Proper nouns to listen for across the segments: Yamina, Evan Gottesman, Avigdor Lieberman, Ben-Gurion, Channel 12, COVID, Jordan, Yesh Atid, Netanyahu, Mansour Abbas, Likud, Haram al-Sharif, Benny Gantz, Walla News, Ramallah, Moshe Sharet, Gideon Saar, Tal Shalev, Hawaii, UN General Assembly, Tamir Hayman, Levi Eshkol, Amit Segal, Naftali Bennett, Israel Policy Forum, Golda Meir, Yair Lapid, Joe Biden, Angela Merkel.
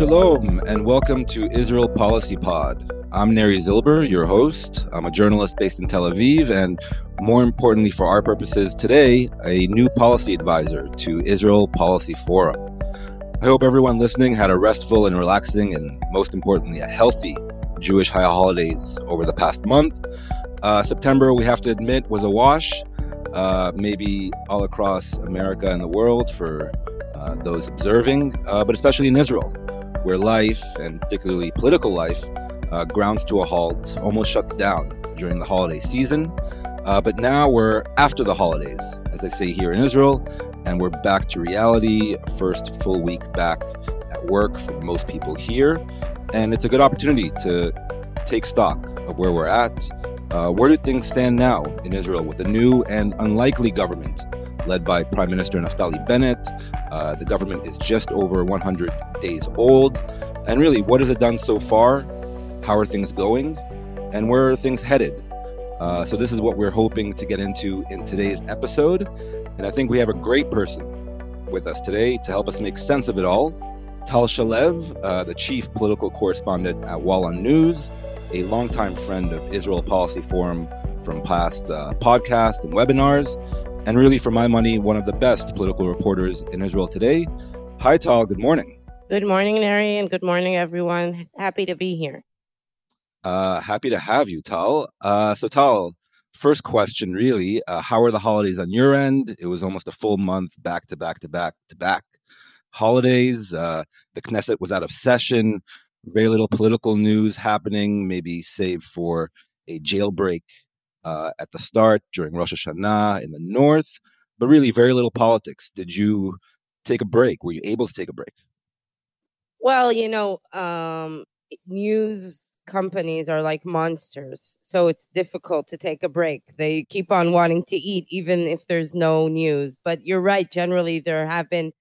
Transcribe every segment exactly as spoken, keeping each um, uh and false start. Shalom, and welcome to Israel Policy Pod. I'm Neri Zilber, your host. I'm a journalist based in Tel Aviv, and more importantly for our purposes today, a new policy advisor to Israel Policy Forum. I hope everyone listening had a restful and relaxing, and most importantly, a healthy Jewish high holidays over the past month. Uh, September, we have to admit, was a wash, uh, maybe all across America and the world for uh, those observing, uh, but especially in Israel, where life, and particularly political life, uh, grounds to a halt, almost shuts down during the holiday season. Uh, but now we're after the holidays, as I say here in Israel, and we're back to reality, first full week back at work for most people here. And it's a good opportunity to take stock of where we're at. Uh, where do things stand now in Israel with a new and unlikely government led by Prime Minister Naftali Bennett? Uh, the government is just over one hundred days old. And really, what has it done so far? How are things going? And where are things headed? Uh, so this is what we're hoping to get into in today's episode. And I think we have a great person with us today to help us make sense of it all. Tal Shalev, uh, the chief political correspondent at Walla News, a longtime friend of Israel Policy Forum from past uh, podcasts and webinars, and really, for my money, one of the best political reporters in Israel today. Hi, Tal. Good morning. Good morning, Neri, and good morning, everyone. Happy to be here. Uh, happy to have you, Tal. Uh, so, Tal, first question, really, uh, how are the holidays on your end? It was almost a full month back to back to back to back. Holidays, uh, the Knesset was out of session, very little political news happening, maybe save for a jailbreak uh, at the start during Rosh Hashanah in the north, but really very little politics. Did you take a break? Were you able to take a break? Well, you know, um, news companies are like monsters, so it's difficult to take a break. They keep on wanting to eat even if there's no news. But you're right, generally there have been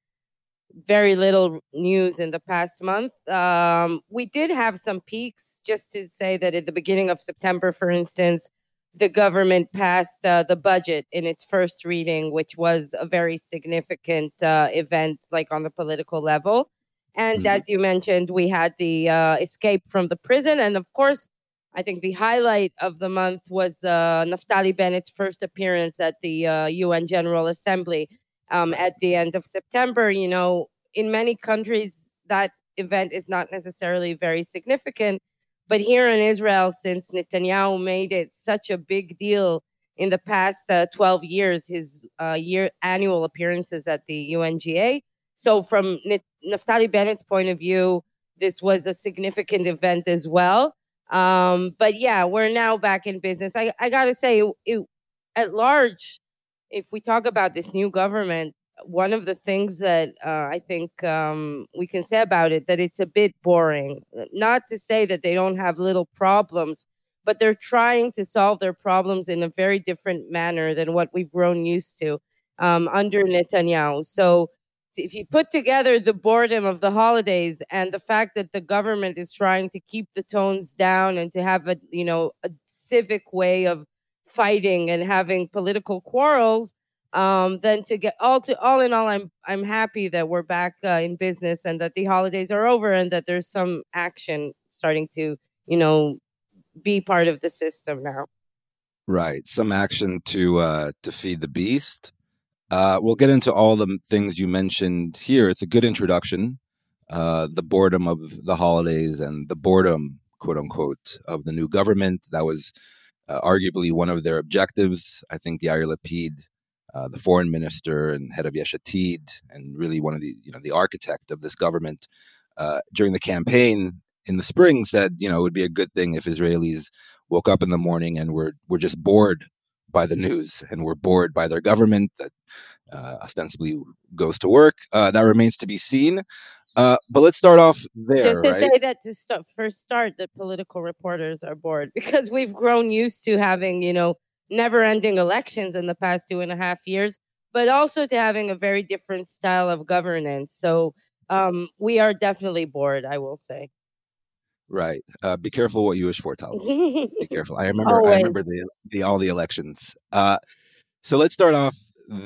very little news in the past month. Um, we did have some peaks, just to say that at the beginning of September, for instance, the government passed uh, the budget in its first reading, which was a very significant uh, event, like on the political level. And mm-hmm. as you mentioned, we had the uh, escape from the prison. And of course, I think the highlight of the month was uh, Naftali Bennett's first appearance at the uh, U N General Assembly. Um, at the end of September, you know, in many countries, that event is not necessarily very significant. But here in Israel, since Netanyahu made it such a big deal in the past uh, twelve years, his uh, year annual appearances at the U N G A. So from Net- Naftali Bennett's point of view, this was a significant event as well. Um, but yeah, we're now back in business. I, I got to say, it, it, at large, if we talk about this new government, one of the things that uh, I think um, we can say about it, that it's a bit boring. Not to say that they don't have little problems, but they're trying to solve their problems in a very different manner than what we've grown used to um, under Netanyahu. So if you put together the boredom of the holidays and the fact that the government is trying to keep the tones down and to have a, you know, a civic way of fighting and having political quarrels, um, then to get all to all in all, I'm I'm happy that we're back uh, in business and that the holidays are over and that there's some action starting to, you know, be part of the system now. Right. Some action to uh, to feed the beast. Uh, we'll get into all the things you mentioned here. It's a good introduction. Uh, the boredom of the holidays and the boredom, quote unquote, of the new government. That was Uh, arguably one of their objectives. I think Yair Lapid, uh, the foreign minister and head of Yesh Atid, and really one of the, you know, the architect of this government uh, during the campaign in the spring said, you know, it would be a good thing if Israelis woke up in the morning and were, were just bored by the news and were bored by their government that uh, ostensibly goes to work. Uh, that remains to be seen. Uh, but let's start off there. Just to right? say that to start, first start that political reporters are bored because we've grown used to having, you know, never-ending elections in the past two and a half years, but also to having a very different style of governance. So um, we are definitely bored, I will say. Right. Uh, be careful what you wish for, Tal. Be careful. I remember. I remember the, the all the elections. Uh, so let's start off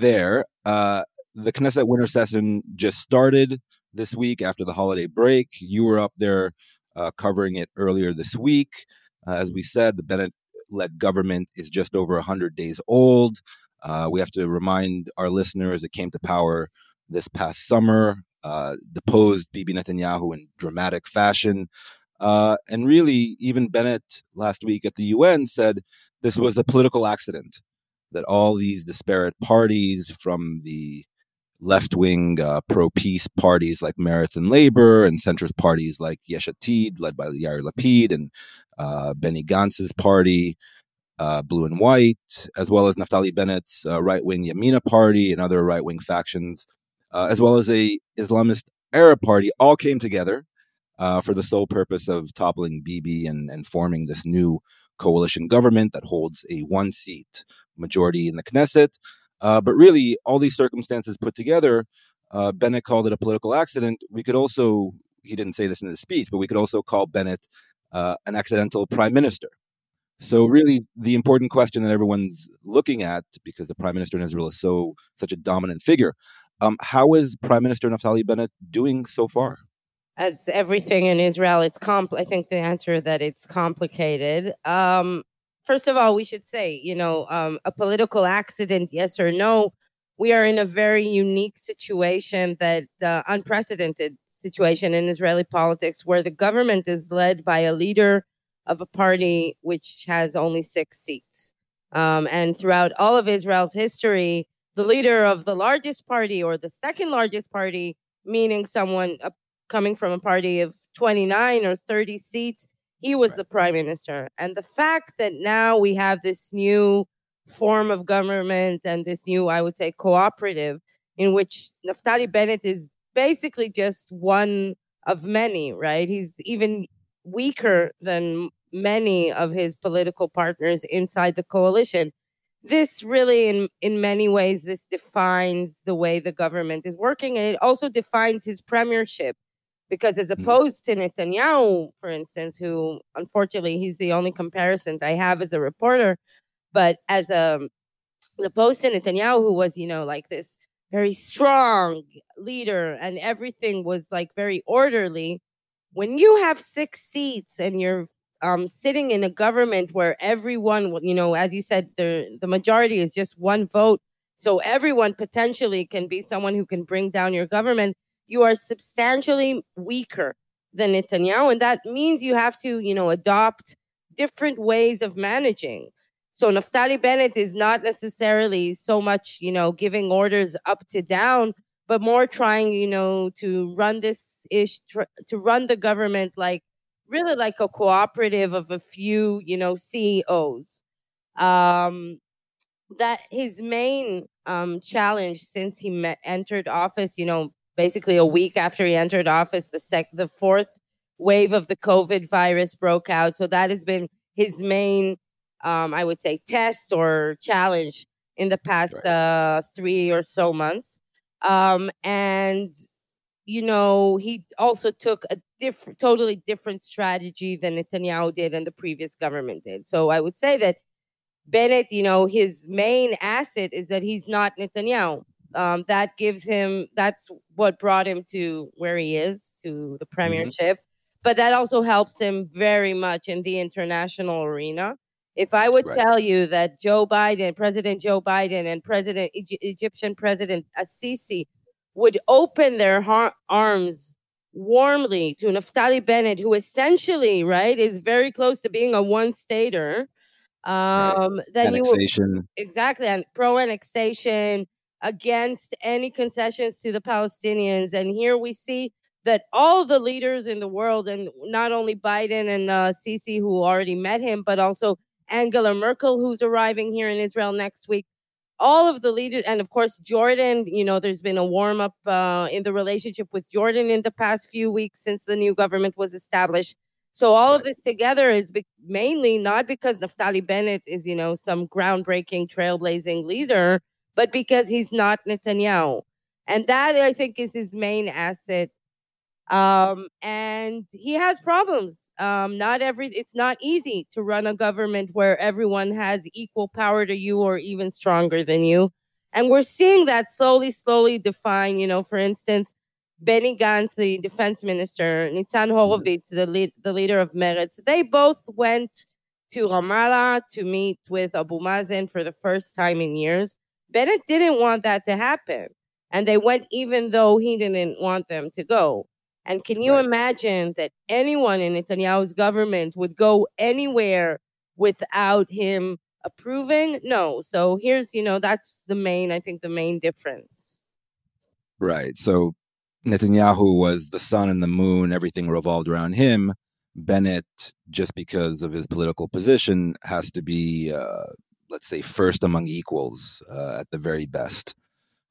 there. Uh, The Knesset winter session just started this week after the holiday break. You were up there uh, covering it earlier this week. Uh, as we said, the Bennett-led government is just over one hundred days old. Uh, we have to remind our listeners it came to power this past summer, uh, deposed Bibi Netanyahu in dramatic fashion. Uh, and really, even Bennett last week at the U N said this was a political accident, that all these disparate parties from the left-wing uh, pro-peace parties like Meretz and Labor, and centrist parties like Yesh Atid, led by Yair Lapid, and uh, Benny Gantz's party, uh, Blue and White, as well as Naftali Bennett's uh, right-wing Yamina party and other right-wing factions, uh, as well as a Islamist Arab party, all came together uh, for the sole purpose of toppling Bibi and, and forming this new coalition government that holds a one-seat majority in the Knesset. Uh, but really, all these circumstances put together, uh, Bennett called it a political accident. We could also, he didn't say this in his speech, but we could also call Bennett uh, an accidental prime minister. So really, the important question that everyone's looking at, because the prime minister in Israel is so such a dominant figure, um, how is Prime Minister Naftali Bennett doing so far? As everything in Israel, it's compl- I think the answer that it's complicated. Um, First of all, we should say, you know, um, a political accident, yes or no, we are in a very unique situation, that uh, unprecedented situation in Israeli politics, where the government is led by a leader of a party which has only six seats. Um, and throughout all of Israel's history, the leader of the largest party or the second largest party, meaning someone uh, coming from a party of twenty-nine or thirty seats, he was right. the prime minister. And the fact that now we have this new form of government and this new, I would say, cooperative, in which Naftali Bennett is basically just one of many, right? He's even weaker than many of his political partners inside the coalition. This really, in, in many ways, this defines the way the government is working. And it also defines his premiership. Because as opposed to Netanyahu, for instance, who, unfortunately, he's the only comparison I have as a reporter, but as a, as opposed to Netanyahu, who was, you know, like this very strong leader and everything was like very orderly, when you have six seats and you're um, sitting in a government where everyone, you know, as you said, the, the majority is just one vote, so everyone potentially can be someone who can bring down your government, you are substantially weaker than Netanyahu. And that means you have to, you know, adopt different ways of managing. So Naftali Bennett is not necessarily so much, you know, giving orders up to down, but more trying, you know, to run this ish, tr- to run the government like really like a cooperative of a few, you know, C E Os. Um, that his main um, challenge since he met, entered office, you know, basically a week after he entered office, the sec- the fourth wave of the COVID virus broke out. So that has been his main, um, I would say, test or challenge in the past right. uh, three or so months. Um, and, you know, he also took a diff- totally different strategy than Netanyahu did and the previous government did. So I would say that Bennett, you know, his main asset is that he's not Netanyahu. Um, that gives him, that's what brought him to where he is, to the premiership. Mm-hmm. But that also helps him very much in the international arena. If I would right. tell you that Joe Biden, President Joe Biden and President e- Egyptian President Sisi would open their har- arms warmly to Naftali Bennett, who essentially, right, is very close to being a one-stater. Um, right. Then annexation. You would, exactly, and pro-annexation, against any concessions to the Palestinians. And here we see that all the leaders in the world, and not only Biden and uh, Sisi, who already met him, but also Angela Merkel, who's arriving here in Israel next week, all of the leaders, and of course, Jordan, you know, there's been a warm up uh, in the relationship with Jordan in the past few weeks since the new government was established. So all of this together is be- mainly not because Naftali Bennett is, you know, some groundbreaking, trailblazing leader, but because he's not Netanyahu. And that, I think, is his main asset. Um, and he has problems. Um, not every. It's not easy to run a government where everyone has equal power to you or even stronger than you. And we're seeing that slowly, slowly define, you know, for instance, Benny Gantz, the defense minister, Nitzan Horowitz, the, lead, the leader of Meretz, they both went to Ramallah to meet with Abu Mazen for the first time in years. Bennett didn't want that to happen. And they went even though he didn't want them to go. And can you right. imagine that anyone in Netanyahu's government would go anywhere without him approving? No. So here's, you know, that's the main, I think, the main difference. Right. So Netanyahu was the sun and the moon. Everything revolved around him. Bennett, just because of his political position, has to be, uh, let's say, first among equals uh, at the very best.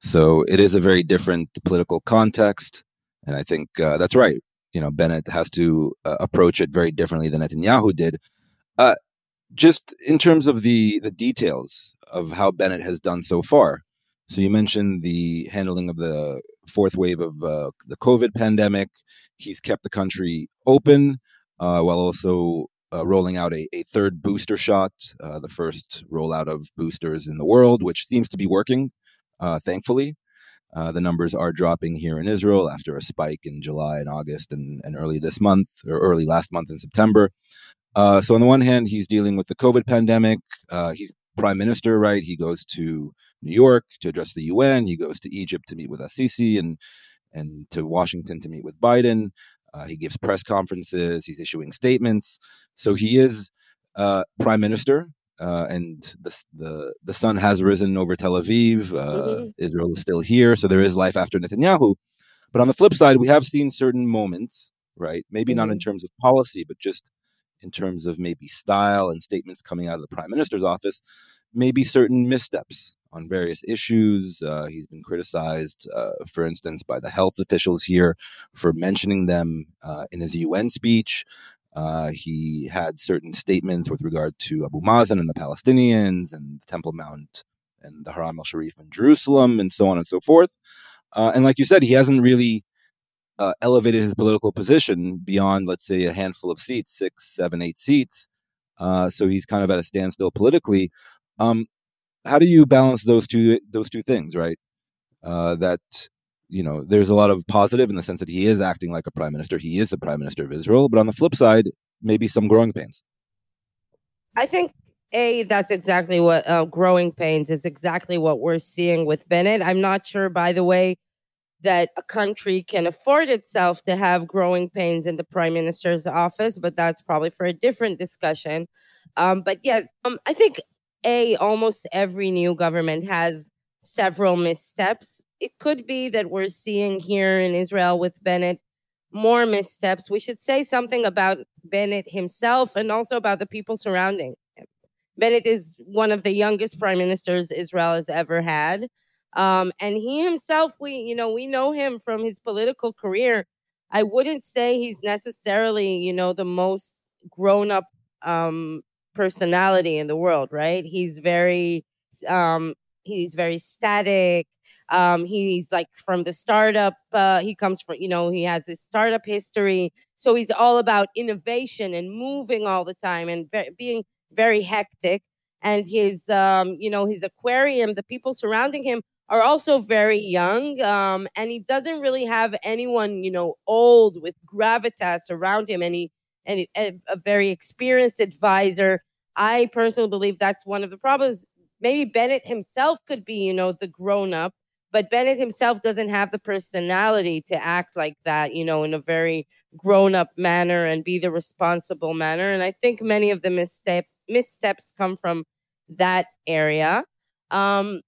So it is a very different political context. And I think uh, that's right. You know, Bennett has to uh, approach it very differently than Netanyahu did. Uh, just in terms of the, the details of how Bennett has done so far. So you mentioned the handling of the fourth wave of uh, the COVID pandemic. He's kept the country open uh, while also uh, rolling out a, a third booster shot, uh, the first rollout of boosters in the world, which seems to be working, uh, thankfully. Uh, the numbers are dropping here in Israel after a spike in July and August and, and early this month, or early last month in September. Uh, so on the one hand, he's dealing with the COVID pandemic. Uh, he's prime minister, right? He goes to New York to address the U N. He goes to Egypt to meet with al-Sisi and and to Washington to meet with Biden. Uh, he gives press conferences. He's issuing statements. So he is uh, prime minister. Uh, and the, the the sun has risen over Tel Aviv. Uh, mm-hmm. Israel is still here. So there is life after Netanyahu. But on the flip side, we have seen certain moments, right? Maybe mm-hmm. not in terms of policy, but just in terms of maybe style and statements coming out of the prime minister's office, maybe certain missteps on various issues. Uh, he's been criticized, uh, for instance, by the health officials here for mentioning them uh, in his U N speech. Uh, he had certain statements with regard to Abu Mazen and the Palestinians and the Temple Mount and the Haram al-Sharif in Jerusalem and so on and so forth. Uh, and like you said, he hasn't really uh, elevated his political position beyond, let's say, a handful of seats, six, seven, eight seats. Uh, so he's kind of at a standstill politically. Um, how do you balance those two those two things, right? Uh, that, you know, there's a lot of positive in the sense that he is acting like a prime minister. He is the prime minister of Israel. But on the flip side, maybe some growing pains. I think, A, that's exactly what uh, growing pains is exactly what we're seeing with Bennett. I'm not sure, by the way, that a country can afford itself to have growing pains in the prime minister's office. But that's probably for a different discussion. Um, but yes, um, I think, A, almost every new government has several missteps. It could be that we're seeing here in Israel with Bennett more missteps. We should say something about Bennett himself and also about the people surrounding him. Bennett is one of the youngest prime ministers Israel has ever had. Um, and he himself, we, you know, we know him from his political career. I wouldn't say he's necessarily, you know, the most grown up um, personality in the world, right? He's very, um, he's very static. Um, he's like from the startup. Uh, he comes from, you know, he has this startup history. So he's all about innovation and moving all the time and ve- being very hectic. And his, um, you know, his aquarium, the people surrounding him are also very young. Um, and he doesn't really have anyone, you know, old with gravitas around him. And he, and he, a very experienced advisor. I personally believe that's one of the problems. Maybe Bennett himself could be, you know, the grown up. But Bennett himself doesn't have the personality to act like that, you know, in a very grown-up manner and be the responsible manner. And I think many of the misstep, missteps come from that area. Um,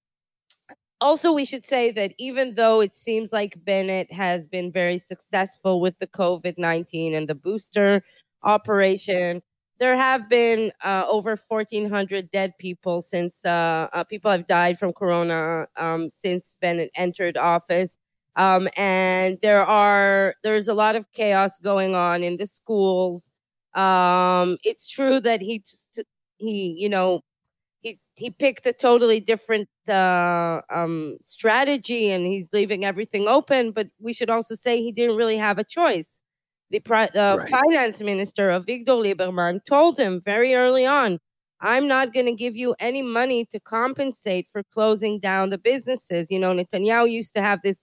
also, we should say that even though it seems like Bennett has been very successful with the COVID nineteen and the booster operation, there have been uh, over fourteen hundred dead people since uh, uh, people have died from corona um, since Bennett entered office. Um, and there are there's a lot of chaos going on in the schools. Um, it's true that he just, he you know he he picked a totally different uh, um, strategy and he's leaving everything open. But we should also say he didn't really have a choice. The uh, right. finance minister, Avigdor Lieberman, told him very early on, I'm not going to give you any money to compensate for closing down the businesses. You know, Netanyahu used to have this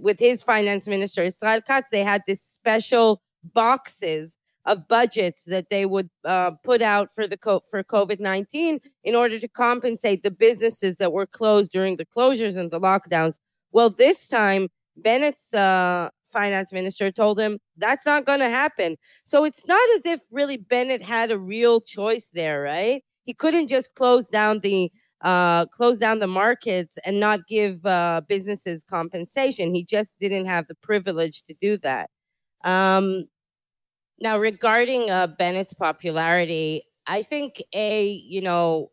with his finance minister, Israel Katz. They had this special boxes of budgets that they would uh, put out for the co- for COVID nineteen in order to compensate the businesses that were closed during the closures and the lockdowns. Well, this time, Bennett's uh, finance minister told him that's not going to happen. So it's not as if really Bennett had a real choice there, right? He couldn't just close down the uh, close down the markets and not give uh, businesses compensation. He just didn't have the privilege to do that. Um, now, regarding uh, Bennett's popularity, I think, A, you know,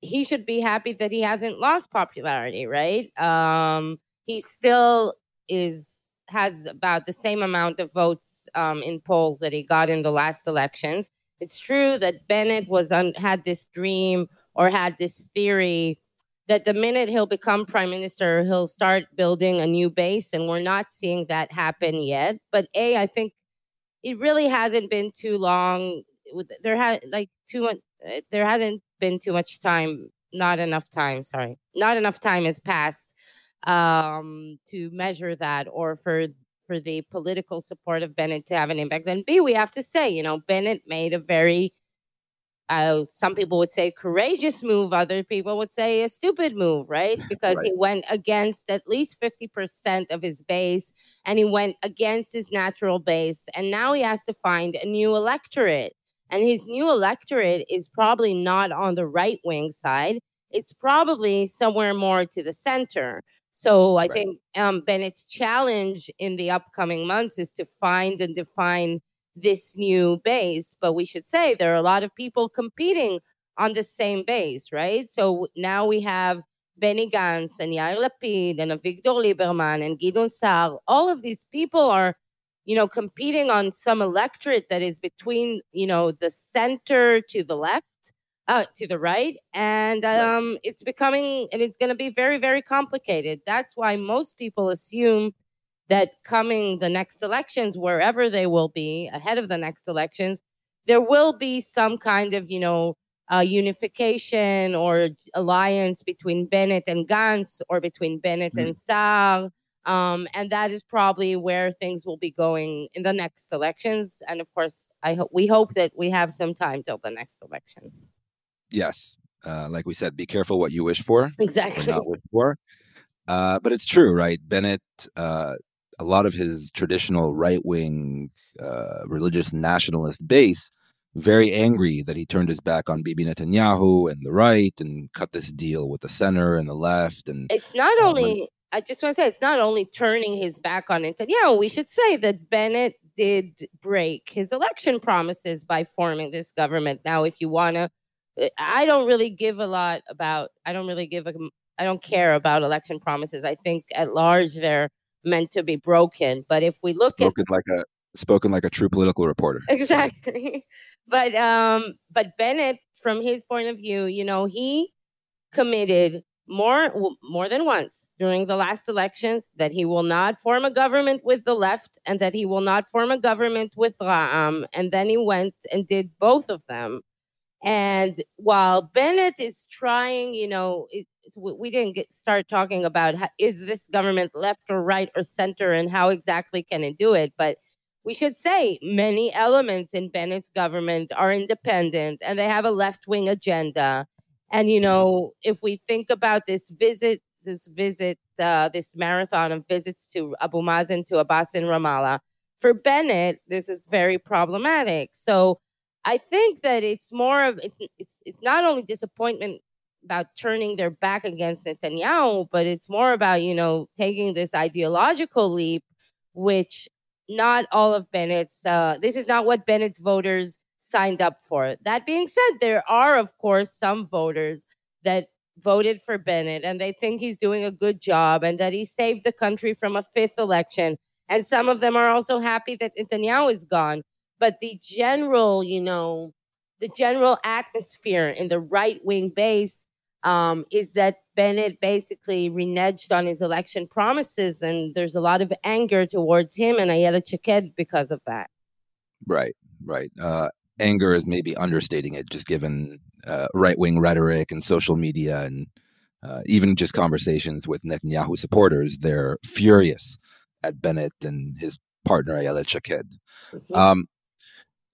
he should be happy that he hasn't lost popularity, right? Um, he still is has about the same amount of votes um, in polls that he got in the last elections. It's true that Bennett was on, had this dream or had this theory that the minute he'll become prime minister, he'll start building a new base, and we're not seeing that happen yet. But A, I think it really hasn't been too long. There ha- like too much, there hasn't been too much time, not enough time, sorry. Not enough time has passed um, to measure that or for, for the political support of Bennett to have an impact. And B, we have to say, you know, Bennett made a very... Uh, some people would say courageous move. Other people would say a stupid move, right? Because right. He went against at least fifty percent of his base, and he went against his natural base. And now he has to find a new electorate. And his new electorate is probably not on the right-wing side. It's probably somewhere more to the center. So I right. think um, Bennett's challenge in the upcoming months is to find and define this new base, but we should say there are a lot of people competing on the same base, right? So now we have Benny Gantz and Yair Lapid and Avigdor Lieberman and Gideon Saar. All of these people are, you know, competing on some electorate that is between, you know, the center to the left, uh, to the right, and um, it's becoming, and it's going to be very, very complicated. That's why most people assume that coming the next elections, wherever they will be, ahead of the next elections, there will be some kind of, you know, uh, unification or alliance between Bennett and Gantz or between Bennett mm. and Saar. Um, and that is probably where things will be going in the next elections. And of course, I hope we hope that we have some time till the next elections. Yes. Uh, like we said, be careful what you wish for. Exactly. Not wish for. Uh, but it's true, right? Bennett... Uh, a lot of his traditional right-wing uh, religious nationalist base, very angry that he turned his back on Bibi Netanyahu and the right and cut this deal with the center and the left. And it's not um, only, I just want to say, it's not only turning his back on Netanyahu. We should say that Bennett did break his election promises by forming this government. Now, if you want to, I don't really give a lot about, I don't really give, a, I don't care about election promises. I think at large they're meant to be broken, but if we look spoken at like a spoken like a true political reporter, exactly. But um, but Bennett, from his point of view, you know, he committed more more than once during the last elections that he will not form a government with the left and that he will not form a government with Ra'am, and then he went and did both of them. And while Bennett is trying, you know, it, we didn't get, start talking about how, is this government left or right or center and how exactly can it do it? But we should say many elements in Bennett's government are independent and they have a left-wing agenda. And, you know, if we think about this visit, this visit, uh, this marathon of visits to Abu Mazen, to Abbas in Ramallah, for Bennett, this is very problematic. So I think that it's more of, it's it's, it's not only disappointment about turning their back against Netanyahu, but it's more about, you know, taking this ideological leap, which not all of Bennett's, uh, this is not what Bennett's voters signed up for. That being said, there are, of course, some voters that voted for Bennett and they think he's doing a good job and that he saved the country from a fifth election. And some of them are also happy that Netanyahu is gone. But the general, you know, the general atmosphere in the right-wing base Um, is that Bennett basically reneged on his election promises, and there's a lot of anger towards him and Ayelet Shaked because of that. Right, right. Uh, anger is maybe understating it, just given uh, right-wing rhetoric and social media and uh, even just conversations with Netanyahu supporters. They're furious at Bennett and his partner, Ayelet Shaked. Mm-hmm. Um,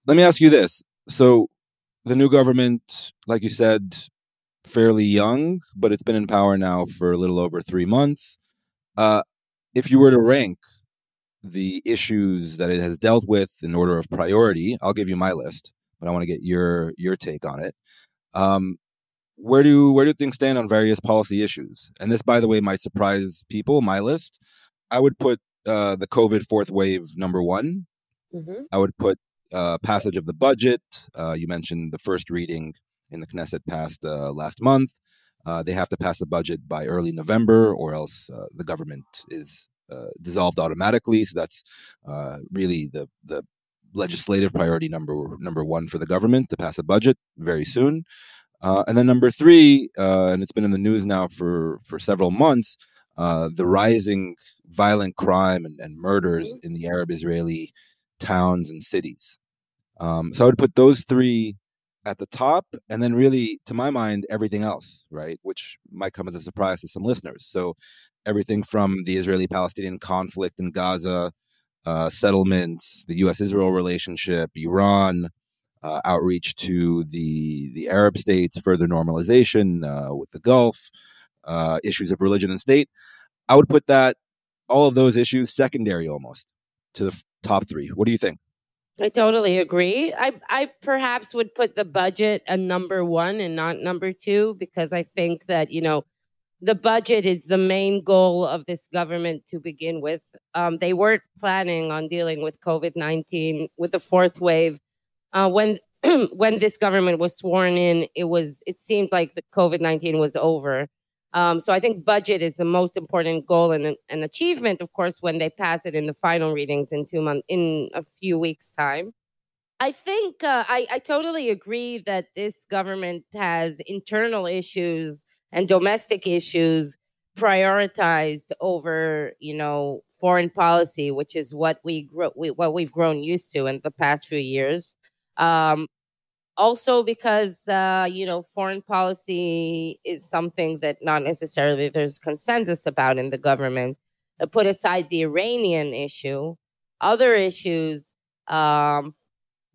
let me ask you this. So the new government, like you said, fairly young, but it's been in power now for a little over three months. Uh, if you were to rank the issues that it has dealt with in order of priority, I'll give you my list, but I want to get your your take on it. Um, where do where do things stand on various policy issues? And this, by the way, might surprise people. My list, I would put uh, the COVID fourth wave number one. Mm-hmm. I would put uh, passage of the budget. Uh, you mentioned the first reading in the Knesset passed uh, last month. Uh, they have to pass the budget by early November, or else uh, the government is uh, dissolved automatically. So that's uh, really the the legislative priority number number one for the government, to pass a budget very soon. Uh, and then number three, uh, and it's been in the news now for for several months, uh, the rising violent crime and, and murders in the Arab-Israeli towns and cities. Um, so I would put those three at the top, and then really, to my mind, everything else, right, which might come as a surprise to some listeners. So everything from the Israeli-Palestinian conflict in Gaza, uh, settlements, the U S Israel relationship, Iran, uh, outreach to the, the Arab states, further normalization uh, with the Gulf, uh, issues of religion and state. I would put that, all of those issues, secondary almost to the f- top three. What do you think? I totally agree. I I perhaps would put the budget a number one and not number two, because I think that, you know, the budget is the main goal of this government to begin with. Um, they weren't planning on dealing with COVID nineteen, with the fourth wave. Uh, when when this government was sworn in, it was it seemed like the COVID nineteen was over. Um, so I think budget is the most important goal and an achievement, of course, when they pass it in the final readings in two months, in a few weeks' time. I think uh, I, I totally agree that this government has internal issues and domestic issues prioritized over, you know, foreign policy, which is what we grew, we, what we've grown used to in the past few years. Um, Also because, uh, you know, foreign policy is something that not necessarily there's consensus about in the government. Uh, put aside the Iranian issue, other issues um,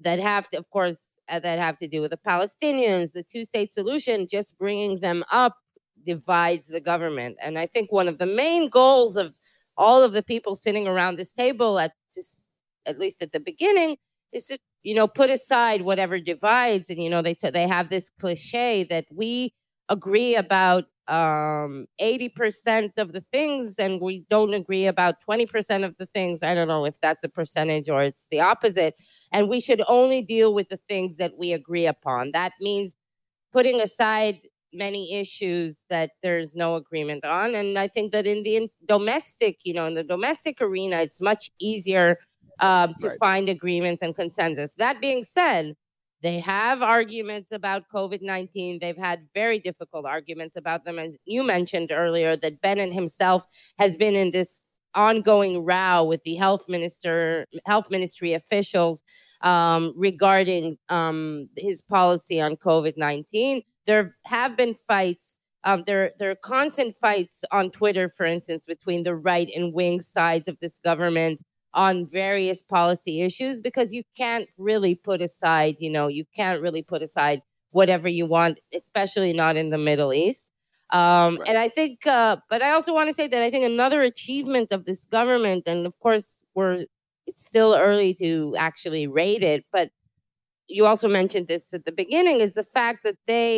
that have to, of course, uh, that have to do with the Palestinians, the two-state solution, just bringing them up divides the government. And I think one of the main goals of all of the people sitting around this table, at just, at least at the beginning, is to, you know, put aside whatever divides. And, you know, they t- they have this cliche that we agree about um, eighty percent of the things and we don't agree about twenty percent of the things. I don't know if that's a percentage or it's the opposite. And we should only deal with the things that we agree upon. That means putting aside many issues that there's no agreement on. And I think that in the in- domestic, you know, in the domestic arena, it's much easier Um, to right. find agreements and consensus. That being said, they have arguments about COVID nineteen. They've had very difficult arguments about them. And you mentioned earlier that Bennett himself has been in this ongoing row with the health minister, health ministry officials um, regarding um, his policy on COVID nineteen. There have been fights. Um, there, there are constant fights on Twitter, for instance, between the right and wing sides of this government on various policy issues, because you can't really put aside, you know, you can't really put aside whatever you want, especially not in the Middle East. Um, right. And I think, uh, but I also want to say that I think another achievement of this government, and of course, we're it's still early to actually rate it, but you also mentioned this at the beginning, is the fact that they,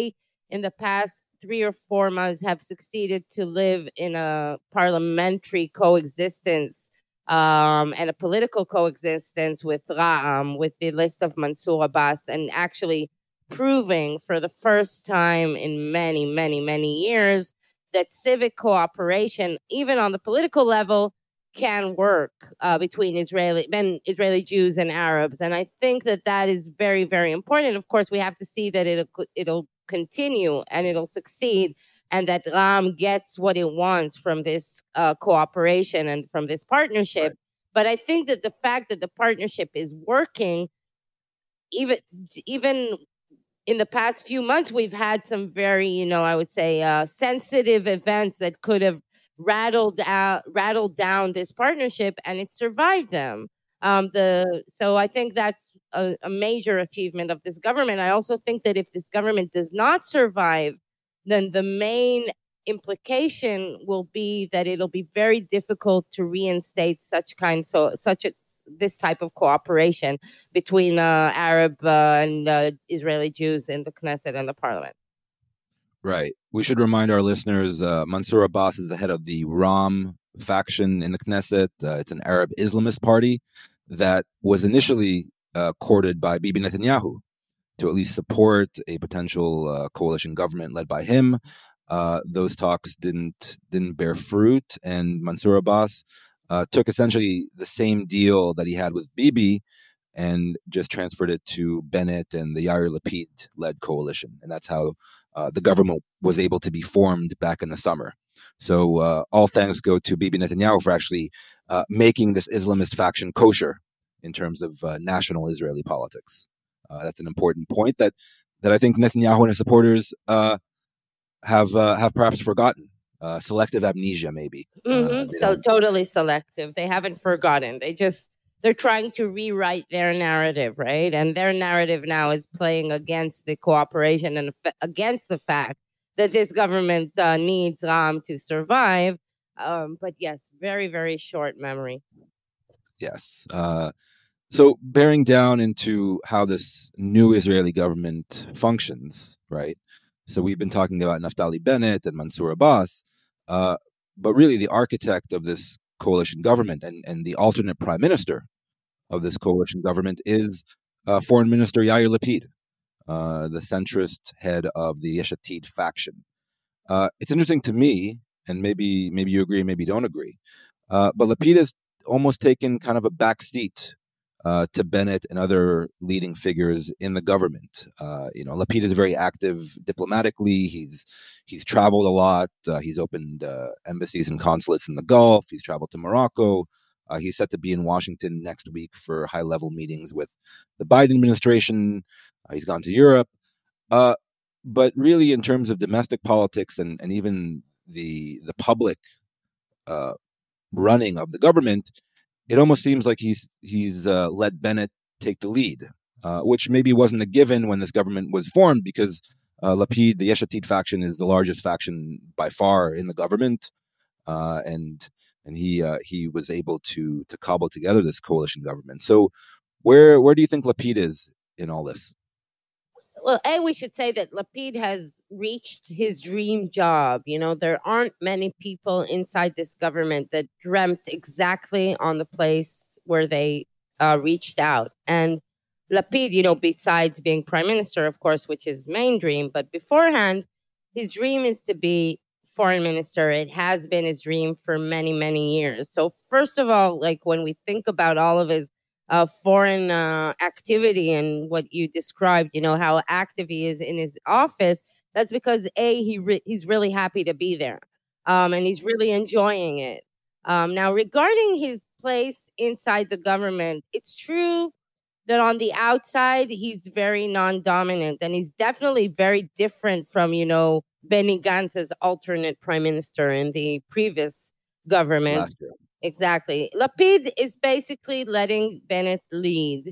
in the past three or four months, have succeeded to live in a parliamentary coexistence Um, and a political coexistence with Ra'am, with the list of Mansour Abbas, and actually proving for the first time in many, many, many years that civic cooperation, even on the political level, can work uh, between Israeli men, Israeli Jews and Arabs. And I think that that is very, very important. Of course, we have to see that it'll, it'll continue and it'll succeed, and that Ra'am gets what it wants from this uh, cooperation and from this partnership. Right. But I think that the fact that the partnership is working even even in the past few months, we've had some very, you know, I would say uh, sensitive events that could have rattled out, rattled down this partnership, and it survived them. Um, the so I think that's a, a major achievement of this government. I also think that if this government does not survive, then the main implication will be that it'll be very difficult to reinstate such kind so such a, this type of cooperation between uh, Arab uh, and uh, Israeli Jews in the Knesset and the parliament. Right. We should remind our listeners, uh, Mansour Abbas is the head of the Ra'am faction in the Knesset. Uh, it's an Arab Islamist party that was initially uh, courted by Bibi Netanyahu to at least support a potential uh, coalition government led by him. Uh, those talks didn't didn't bear fruit, and Mansour Abbas uh, took essentially the same deal that he had with Bibi and just transferred it to Bennett and the Yair Lapid-led coalition. And that's how uh, the government was able to be formed back in the summer. So uh, all thanks go to Bibi Netanyahu for actually uh, making this Islamist faction kosher in terms of uh, national Israeli politics. Uh, that's an important point that that I think Netanyahu and his supporters uh, have uh, have perhaps forgotten. Uh, selective amnesia, maybe. Mm-hmm. Uh, so totally selective. They haven't forgotten. They just they're trying to rewrite their narrative, right? And their narrative now is playing against the cooperation and against the fact that this government uh, needs Ra'am to survive. Um, but yes, very, very short memory. Yes. Uh, so bearing down into how this new Israeli government functions, right? So we've been talking about Naftali Bennett and Mansour Abbas, uh, but really the architect of this coalition government and, and the alternate prime minister of this coalition government is uh, Foreign Minister Yair Lapid, uh, the centrist head of the Yesh Atid faction. Uh, it's interesting to me, and maybe maybe you agree, maybe you don't agree, uh, but Lapid has almost taken kind of a back seat Uh, to Bennett and other leading figures in the government. Uh, you know, Lapid is very active diplomatically. He's he's traveled a lot. Uh, he's opened uh, embassies and consulates in the Gulf. He's traveled to Morocco. Uh, he's set to be in Washington next week for high-level meetings with the Biden administration. Uh, he's gone to Europe. Uh, but really, in terms of domestic politics and, and even the, the public uh, running of the government, it almost seems like he's he's uh, let Bennett take the lead, uh, which maybe wasn't a given when this government was formed, because uh, Lapid, the Yesh Atid faction, is the largest faction by far in the government, uh, and and he uh, he was able to to cobble together this coalition government. So, where where do you think Lapid is in all this? Well, A, we should say that Lapid has reached his dream job. You know, there aren't many people inside this government that dreamt exactly on the place where they uh, reached out. And Lapid, you know, besides being prime minister, of course, which is his main dream, but beforehand, his dream is to be foreign minister. It has been his dream for many, many years. So first of all, like when we think about all of his Uh, foreign uh, activity and what you described, you know, how active he is in his office, that's because, A, he re- he's really happy to be there, um, and he's really enjoying it. Um, now, regarding his place inside the government, it's true that on the outside, he's very non-dominant, and he's definitely very different from, you know, Benny Gantz as alternate prime minister in the previous government. Last year. Exactly. Lapid is basically letting Bennett lead.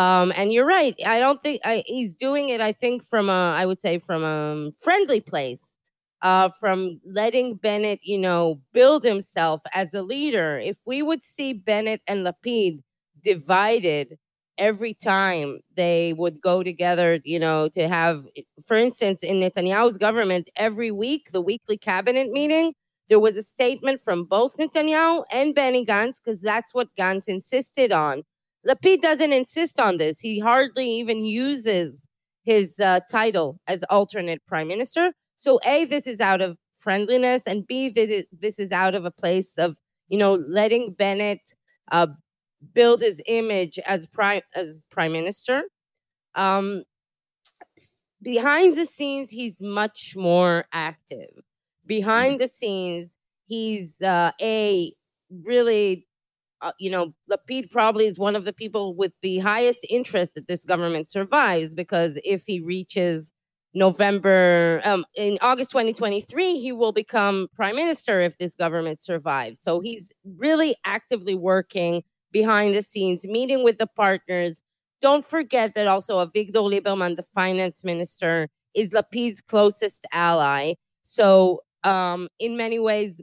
Um, and you're right. I don't think I, he's doing it, I think, from a, I would say, from a friendly place, uh, from letting Bennett, you know, build himself as a leader. If we would see Bennett and Lapid divided every time they would go together, you know, to have, for instance, in Netanyahu's government, every week, the weekly cabinet meeting, there was a statement from both Netanyahu and Benny Gantz, because that's what Gantz insisted on. Lapid doesn't insist on this. He hardly even uses his uh, title as alternate prime minister. So A, this is out of friendliness, and B, this is out of a place of, you know, letting Bennett uh, build his image as prime as prime minister. Um, behind the scenes, he's much more active. Behind the scenes, he's uh, a really uh, you know, Lapid probably is one of the people with the highest interest that this government survives, because if he reaches November, um, in August twenty twenty-three, he will become prime minister if this government survives. So he's really actively working behind the scenes, meeting with the partners. Don't forget that also Avigdor Lieberman, the finance minister, is Lapid's closest ally. So um, in many ways,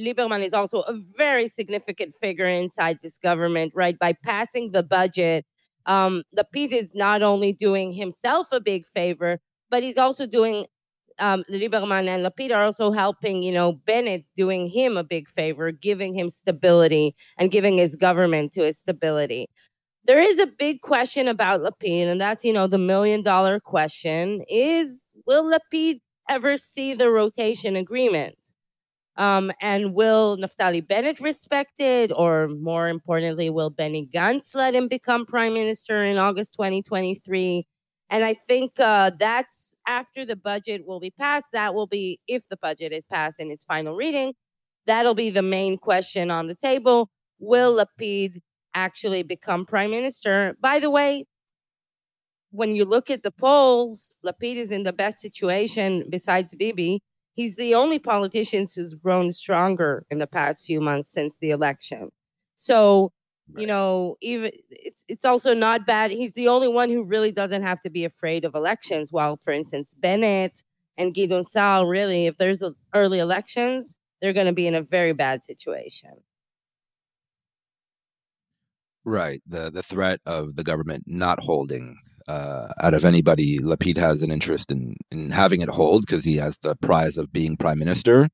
Lieberman is also a very significant figure inside this government, right? By passing the budget, um, Lapid is not only doing himself a big favor, but he's also doing, um, Lieberman and Lapid are also helping, you know, Bennett, doing him a big favor, giving him stability and giving his government to his stability. There is a big question about Lapid, and that's, you know, the million dollar question is, will Lapid ever see the rotation agreement? Um, and will Naftali Bennett respect it? Or more importantly, will Benny Gantz let him become prime minister in August twenty twenty-three? And I think uh, that's after the budget will be passed. That will be, if the budget is passed in its final reading, that'll be the main question on the table. Will Lapid actually become prime minister? By the way, when you look at the polls, Lapid is in the best situation besides Bibi. He's the only politician who's grown stronger in the past few months since the election. So, right. You know, even it's it's also not bad. He's the only one who really doesn't have to be afraid of elections. While, for instance, Bennett and Gideon Saar, really, if there's a, early elections, they're going to be in a very bad situation. Right. The the threat of the government not holding Uh, out of anybody, Lapid has an interest in, in having it hold, because he has the prize of being prime minister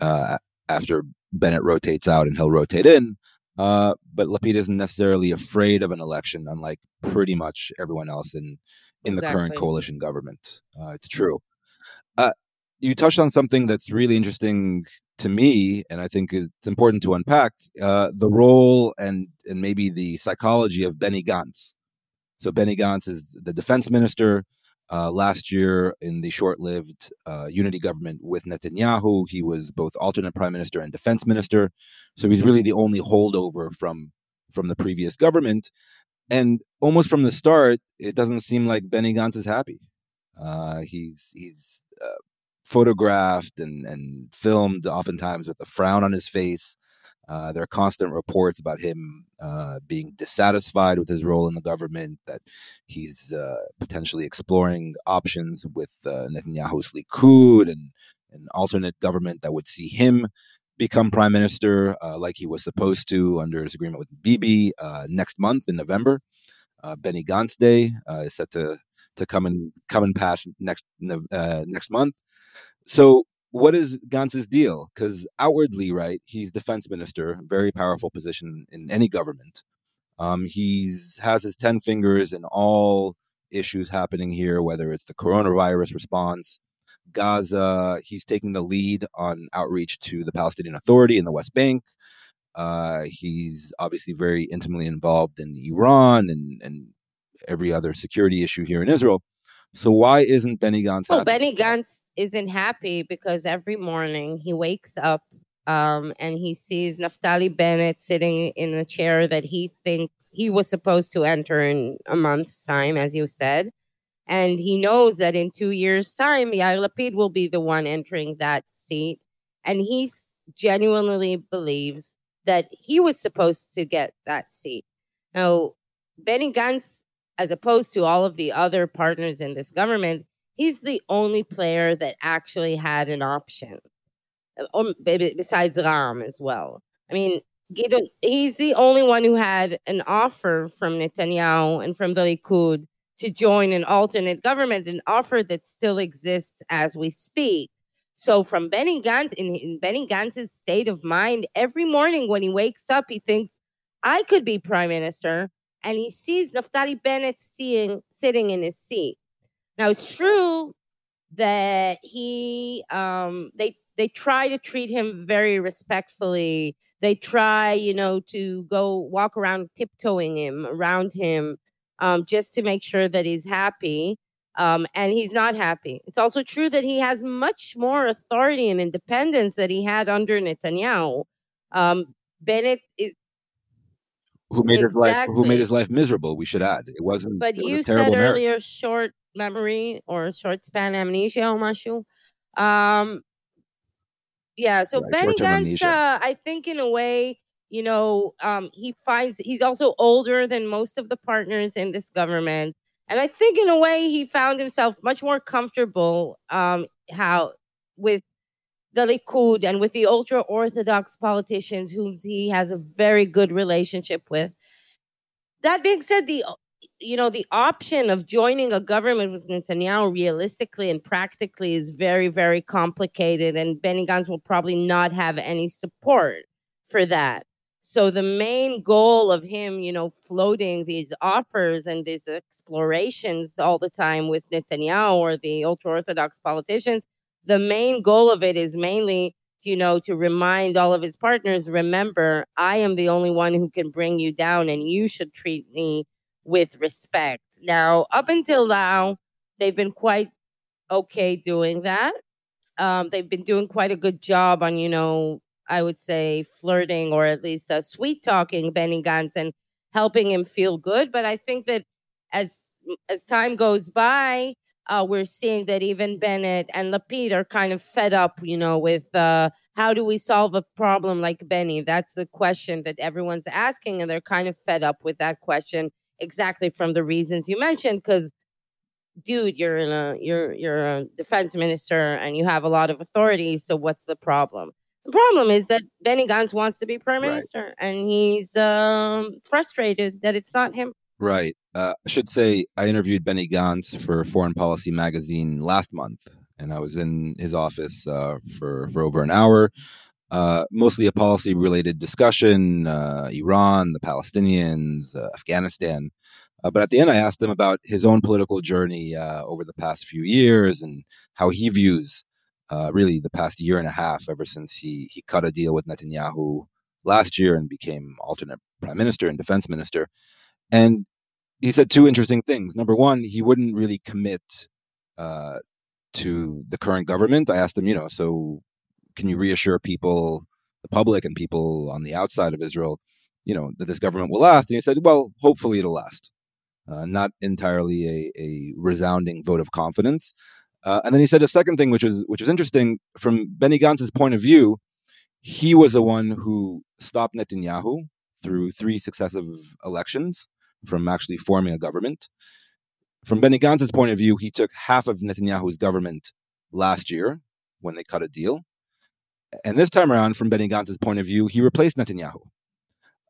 uh, after Bennett rotates out and he'll rotate in. Uh, but Lapid isn't necessarily afraid of an election, unlike pretty much everyone else in, in exactly. the current coalition government. Uh, it's true. Uh, you touched on something that's really interesting to me, and I think it's important to unpack, uh, the role and, and maybe the psychology of Benny Gantz. So Benny Gantz is the defense minister. Uh, last year in the short-lived uh, unity government with Netanyahu, he was both alternate prime minister and defense minister. So he's really the only holdover from, from the previous government. And almost from the start, it doesn't seem like Benny Gantz is happy. Uh, he's he's uh, photographed and, and filmed oftentimes with a frown on his face. Uh, there are constant reports about him uh, being dissatisfied with his role in the government, that he's uh, potentially exploring options with uh, Netanyahu's Likud and an alternate government that would see him become prime minister uh, like he was supposed to under his agreement with Bibi uh, next month in November. Uh, Benny Gantz Day uh, is set to to come and come and pass next uh, next month. So. What is Gantz's deal? Because outwardly, right, he's defense minister, very powerful position in any government. Um, he's has his ten fingers in all issues happening here, whether it's the coronavirus response, Gaza. He's taking the lead on outreach to the Palestinian Authority in the West Bank. Uh, he's obviously very intimately involved in Iran and, and every other security issue here in Israel. So why isn't Benny Gantz happy? Well, Benny Gantz isn't happy because every morning he wakes up um, and he sees Naftali Bennett sitting in a chair that he thinks he was supposed to enter in a month's time, as you said. And he knows that in two years' time, Yair Lapid will be the one entering that seat. And he genuinely believes that he was supposed to get that seat. Now, Benny Gantz, as opposed to all of the other partners in this government, he's the only player that actually had an option, besides Ra'am as well. I mean, Gideon, he's the only one who had an offer from Netanyahu and from the Likud to join an alternate government, an offer that still exists as we speak. So from Benny Gantz, in, in Benny Gantz's state of mind, every morning when he wakes up, he thinks, I could be prime minister. And he sees Naftali Bennett seeing, sitting in his seat. Now, it's true that he um, they they try to treat him very respectfully. They try, you know, to go walk around tiptoeing him around him um, just to make sure that he's happy. Um, and he's not happy. It's also true that he has much more authority and independence that he had under Netanyahu. Um, Bennett is who made exactly. his life who made his life miserable. We should add it wasn't. But it was you a terrible said earlier, marriage. Short memory or short span amnesia, Omashu. Um, yeah. So right, Benny Gantz, uh, I think, in a way, you know, um, he finds he's also older than most of the partners in this government, and I think, in a way, he found himself much more comfortable. Um, how with. the Likud and with the ultra-Orthodox politicians whom he has a very good relationship with. That being said, the you know, the option of joining a government with Netanyahu realistically and practically is very, very complicated, and Benny Gantz will probably not have any support for that. So the main goal of him, you know, floating these offers and these explorations all the time with Netanyahu or the ultra-Orthodox politicians, the main goal of it is mainly, you know, to remind all of his partners, remember, I am the only one who can bring you down and you should treat me with respect. Now, up until now, they've been quite okay doing that. Um, they've been doing quite a good job on, you know, I would say flirting or at least uh, sweet talking Benny Gantz and helping him feel good. But I think that as as time goes by, Uh, we're seeing that even Bennett and Lapid are kind of fed up, you know, with uh, how do we solve a problem like Benny? That's the question that everyone's asking, and they're kind of fed up with that question exactly from the reasons you mentioned. Because, dude, you're in a you're you're a defense minister and you have a lot of authority. So what's the problem? The problem is that Benny Gantz wants to be prime right. minister, and he's um, frustrated that it's not him. Right. Uh, I should say I interviewed Benny Gantz for Foreign Policy magazine last month, and I was in his office uh, for, for over an hour, uh, mostly a policy-related discussion, uh, Iran, the Palestinians, uh, Afghanistan. Uh, but at the end, I asked him about his own political journey uh, over the past few years and how he views uh, really the past year and a half ever since he, he cut a deal with Netanyahu last year and became alternate prime minister and defense minister. And he said two interesting things. Number one, he wouldn't really commit uh, to the current government. I asked him, you know, so can you reassure people, the public and people on the outside of Israel, you know, that this government will last? And he said, well, hopefully it'll last. Uh, not entirely a, a resounding vote of confidence. Uh, and then he said a second thing, which is which is interesting. From Benny Gantz's point of view, he was the one who stopped Netanyahu through three successive elections from actually forming a government. From Benny Gantz's point of view, he took half of Netanyahu's government last year when they cut a deal. And this time around, from Benny Gantz's point of view, he replaced Netanyahu.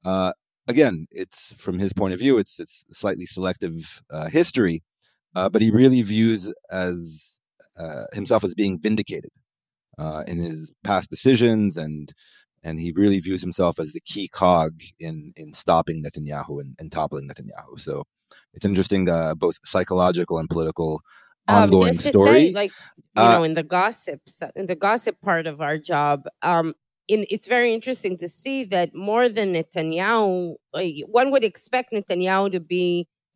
Uh, again, it's from his point of view, it's it's slightly selective uh, history, uh, but he really views as uh, himself as being vindicated uh, in his past decisions, and And he really views himself as the key cog in in stopping Netanyahu and, and toppling Netanyahu. So it's interesting, uh, both psychological and political ongoing um, just to story. Say, like you uh, know, in the gossip, in the gossip part of our job, um, in, it's very interesting to see that more than Netanyahu, one would expect Netanyahu to be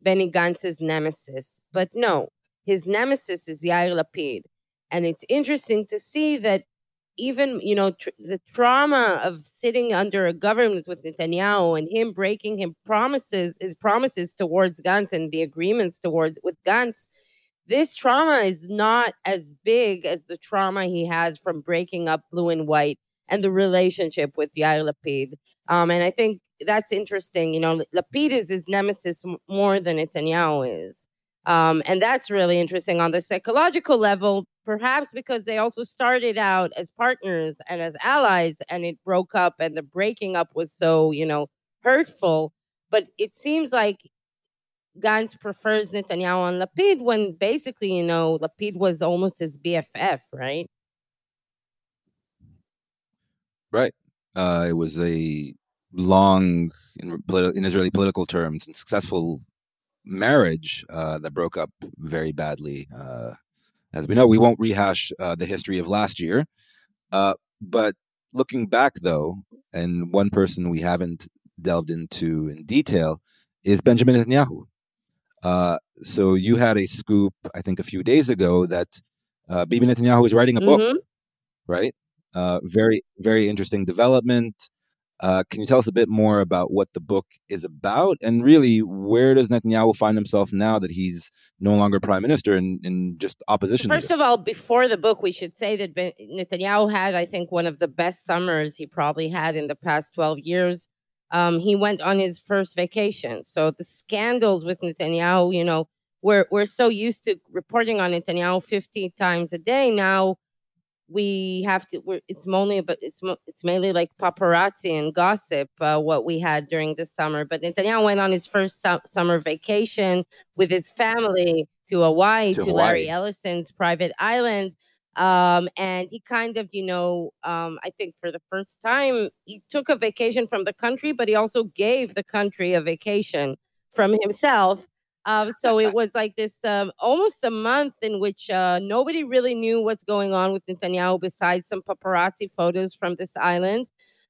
Benny Gantz's nemesis, but no, his nemesis is Yair Lapid, and it's interesting to see that. Even, you know, tr- the trauma of sitting under a government with Netanyahu and him breaking him promises, his promises towards Gantz and the agreements towards with Gantz, this trauma is not as big as the trauma he has from breaking up Blue and White and the relationship with Yair Lapid. Um, and I think that's interesting. You know, Lapid is his nemesis m- more than Netanyahu is. Um, and that's really interesting on the psychological level, perhaps because they also started out as partners and as allies, and it broke up, and the breaking up was so, you know, hurtful. But it seems like Gantz prefers Netanyahu and Lapid when basically, you know, Lapid was almost his B F F, right? Right. Uh, it was a long, in, politi- in Israeli political terms, and successful marriage uh, that broke up very badly. Uh, as we know, we won't rehash uh, the history of last year. Uh, but looking back, though, and one person we haven't delved into in detail is Benjamin Netanyahu. Uh, so you had a scoop, I think, a few days ago that uh, Bibi Netanyahu is writing a book, mm-hmm. right? Uh, very, very interesting development. Uh, can you tell us a bit more about what the book is about? And really, where does Netanyahu find himself now that he's no longer prime minister and, and just opposition? First of all, before the book, we should say that Ben- Netanyahu had, I think, one of the best summers he probably had in the past twelve years. Um, he went on his first vacation. So the scandals with Netanyahu, you know, we're, we're so used to reporting on Netanyahu fifty times a day now. We have to. We're, it's mainly, but it's it's mainly like paparazzi and gossip. Uh, what we had during the summer, but Netanyahu went on his first su- summer vacation with his family to Hawaii, to, to Hawaii. Larry Ellison's private island, um, and he kind of, you know, um, I think for the first time he took a vacation from the country, but he also gave the country a vacation from himself. Uh, so it was like this um, almost a month in which uh, nobody really knew what's going on with Netanyahu besides some paparazzi photos from this island.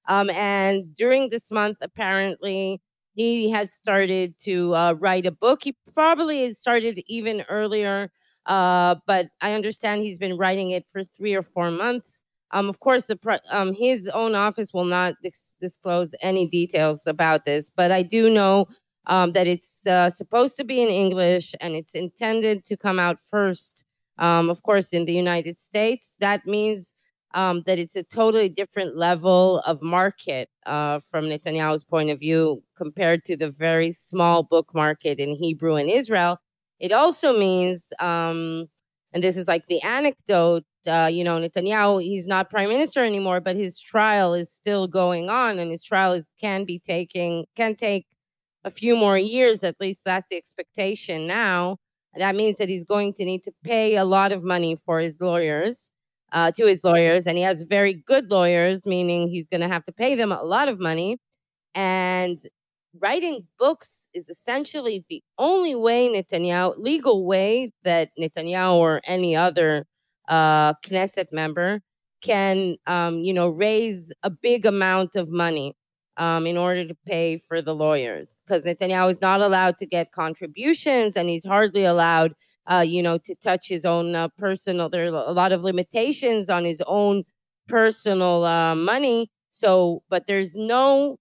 Um, and during this month, apparently, he has started to uh, write a book. He probably started even earlier, uh, but I understand he's been writing it for three or four months. Um, of course, the pro- um, his own office will not dis- disclose any details about this, but I do know Um, that it's uh, supposed to be in English and it's intended to come out first, um, of course, in the United States. That means um, that it's a totally different level of market uh, from Netanyahu's point of view compared to the very small book market in Hebrew in Israel. It also means, um, and this is like the anecdote, uh, you know, Netanyahu, he's not prime minister anymore, but his trial is still going on, and his trial is can be taking, can take a few more years, at least that's the expectation now. That means that he's going to need to pay a lot of money for his lawyers, uh, to his lawyers. And he has very good lawyers, meaning he's going to have to pay them a lot of money. And writing books is essentially the only way Netanyahu, legal way that Netanyahu or any other uh, Knesset member can, um, you know, raise a big amount of money. Um, in order to pay for the lawyers, because Netanyahu is not allowed to get contributions, and he's hardly allowed, uh, you know, to touch his own uh, personal. There are a lot of limitations on his own personal uh, money. So, but there's no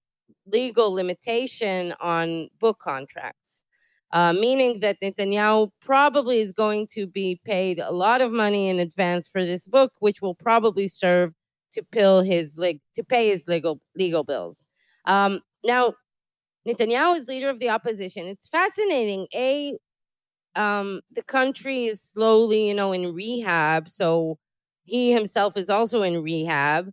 legal limitation on book contracts, uh, meaning that Netanyahu probably is going to be paid a lot of money in advance for this book, which will probably serve to pill his leg to pay his legal legal bills. Um, now, Netanyahu is leader of the opposition. It's fascinating. A, um, the country is slowly, you know, in rehab. So he himself is also in rehab.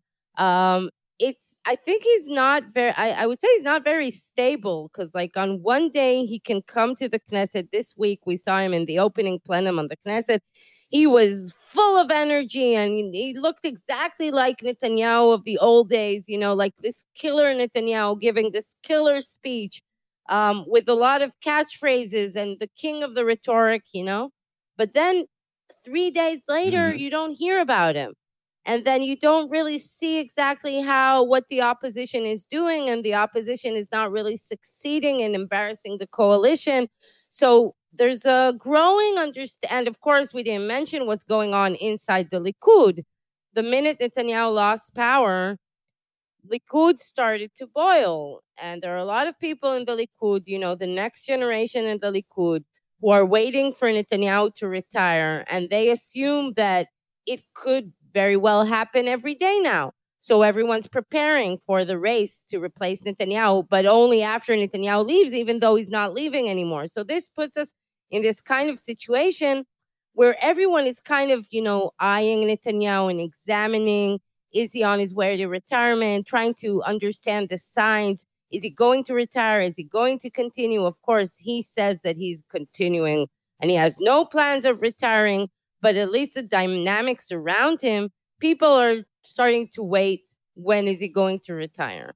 Um, it's, I think he's not very, I, I would say he's not very stable, because like on one day he can come to the Knesset. This week we saw him in the opening plenum on the Knesset. He was full of energy, and he looked exactly like Netanyahu of the old days, you know, like this killer Netanyahu giving this killer speech um, with a lot of catchphrases and the king of the rhetoric, you know. But then three days later, mm-hmm. you don't hear about him. And then you don't really see exactly how what the opposition is doing, and the opposition is not really succeeding in embarrassing the coalition. So there's a growing understanding, and of course, we didn't mention what's going on inside the Likud. The minute Netanyahu lost power, Likud started to boil. And there are a lot of people in the Likud, you know, the next generation in the Likud, who are waiting for Netanyahu to retire. And they assume that it could very well happen every day now. So everyone's preparing for the race to replace Netanyahu, but only after Netanyahu leaves, even though he's not leaving anymore. So this puts us in this kind of situation where everyone is kind of, you know, eyeing Netanyahu and examining, is he on his way to retirement, trying to understand the signs. Is he going to retire? Is he going to continue? Of course, he says that he's continuing and he has no plans of retiring, but at least the dynamics around him, people are starting to wait. When is he going to retire?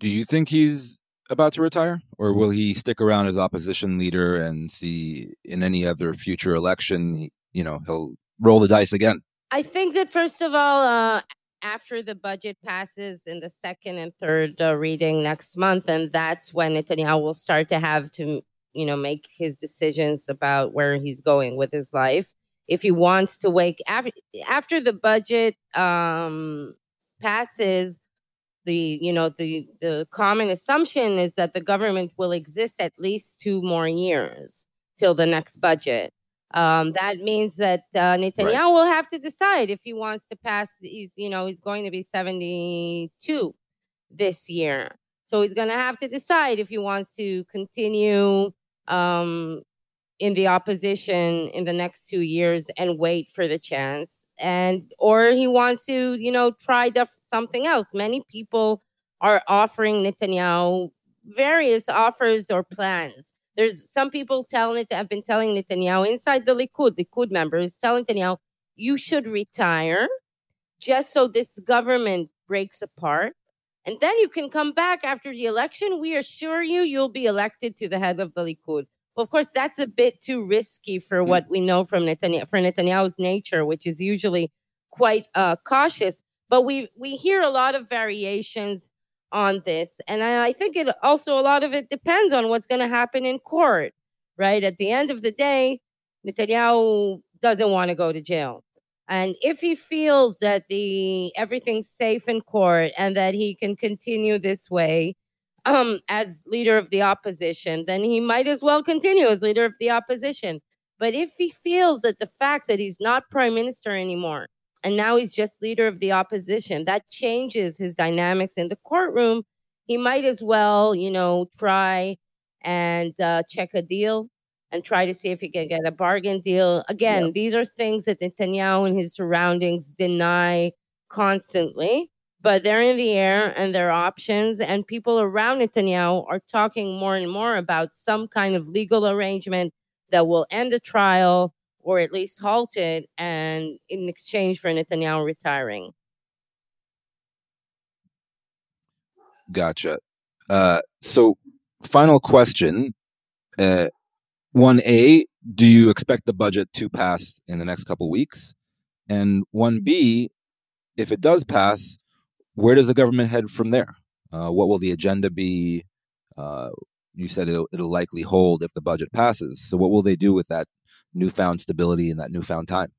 Do you think he's about to retire, or will he stick around as opposition leader and see in any other future election, you know, he'll roll the dice again? I think that, first of all, uh, after the budget passes in the second and third uh, reading next month, and that's when Netanyahu will start to have to, you know, make his decisions about where he's going with his life. If he wants to wake after, after the budget, um, passes, the you know the the common assumption is that the government will exist at least two more years till the next budget. Um, that means that uh, Netanyahu right. will have to decide if he wants to pass. He's you know he's going to be seventy-two this year, so he's going to have to decide if he wants to continue um, in the opposition in the next two years and wait for the chance, and or he wants to you know try def- something else. Many people are offering Netanyahu various offers or plans. There's some people telling it. I've been telling Netanyahu inside the Likud, Likud members telling Netanyahu, you should retire just so this government breaks apart. And then you can come back after the election. We assure you, you'll be elected to the head of the Likud. Well, of course, that's a bit too risky for mm-hmm. what we know from Netanyahu, for Netanyahu's nature, which is usually quite uh, cautious. But we, we hear a lot of variations on this. And I, I think it also a lot of it depends on what's going to happen in court, right? At the end of the day, Netanyahu doesn't want to go to jail. And if he feels that the everything's safe in court and that he can continue this way um, as leader of the opposition, then he might as well continue as leader of the opposition. But if he feels that the fact that he's not prime minister anymore, and now he's just leader of the opposition, that changes his dynamics in the courtroom, he might as well, you know, try and uh, check a deal and try to see if he can get a bargain deal. Again, yep. these are things that Netanyahu and his surroundings deny constantly, but they're in the air and they're options. And people around Netanyahu are talking more and more about some kind of legal arrangement that will end the trial, or at least halted, and in exchange for Netanyahu retiring. Gotcha. Uh, so, final question. Uh, one A, do you expect the budget to pass in the next couple weeks? And one B, if it does pass, where does the government head from there? Uh, what will the agenda be? Uh, you said it'll, it'll likely hold if the budget passes. So what will they do with that newfound stability in that newfound time?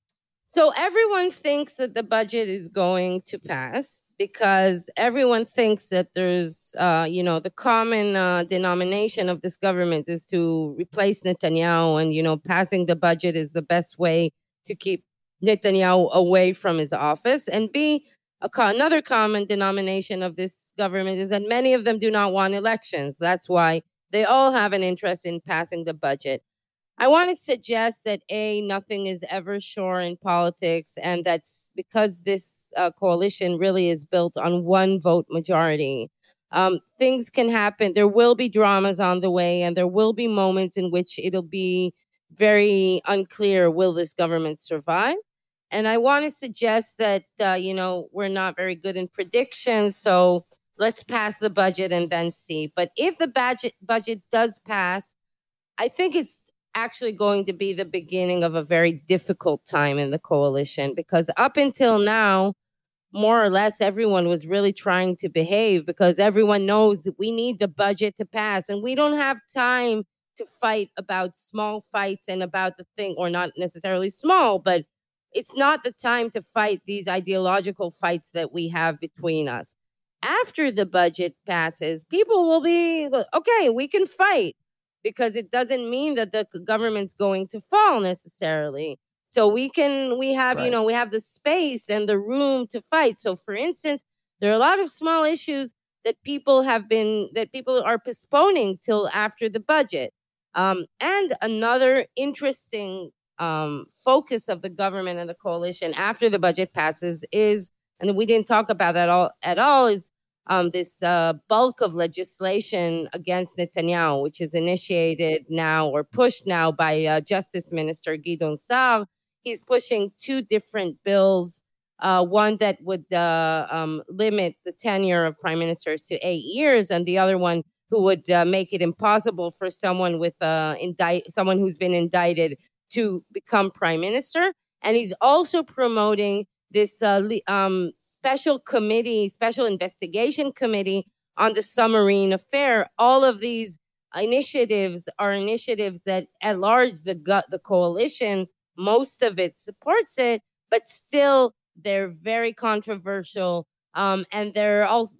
So everyone thinks that the budget is going to pass because everyone thinks that there's, uh, you know, the common uh, denomination of this government is to replace Netanyahu, and, you know, passing the budget is the best way to keep Netanyahu away from his office. And B, a co- another common denomination of this government is that many of them do not want elections. That's why they all have an interest in passing the budget. I want to suggest that, A, nothing is ever sure in politics, and that's because this uh, coalition really is built on one vote majority. Um, things can happen. There will be dramas on the way, and there will be moments in which it'll be very unclear, will this government survive? And I want to suggest that, uh, you know, we're not very good in predictions, so let's pass the budget and then see. But if the budget budget does pass, I think it's actually going to be the beginning of a very difficult time in the coalition, because up until now, more or less, everyone was really trying to behave because everyone knows that we need the budget to pass and we don't have time to fight about small fights and about the thing, or not necessarily small, but it's not the time to fight these ideological fights that we have between us. After the budget passes, people will be, okay, we can fight, because it doesn't mean that the government's going to fall necessarily. So we can, we have, right. you know, we have the space and the room to fight. So for instance, there are a lot of small issues that people have been, that people are postponing till after the budget. Um, and another interesting um, focus of the government and the coalition after the budget passes is, and we didn't talk about that all at all, is Um, this uh, bulk of legislation against Netanyahu, which is initiated now or pushed now by uh, Justice Minister Gideon Saar. He's pushing two different bills, uh, one that would uh, um, limit the tenure of prime ministers to eight years, and the other one who would uh, make it impossible for someone with uh, indict someone who's been indicted to become prime minister. And he's also promoting this uh, um, special committee, special investigation committee on the submarine affair. All of these initiatives are initiatives that at large the go- the coalition, most of it supports it, but still they're very controversial Um, and they're also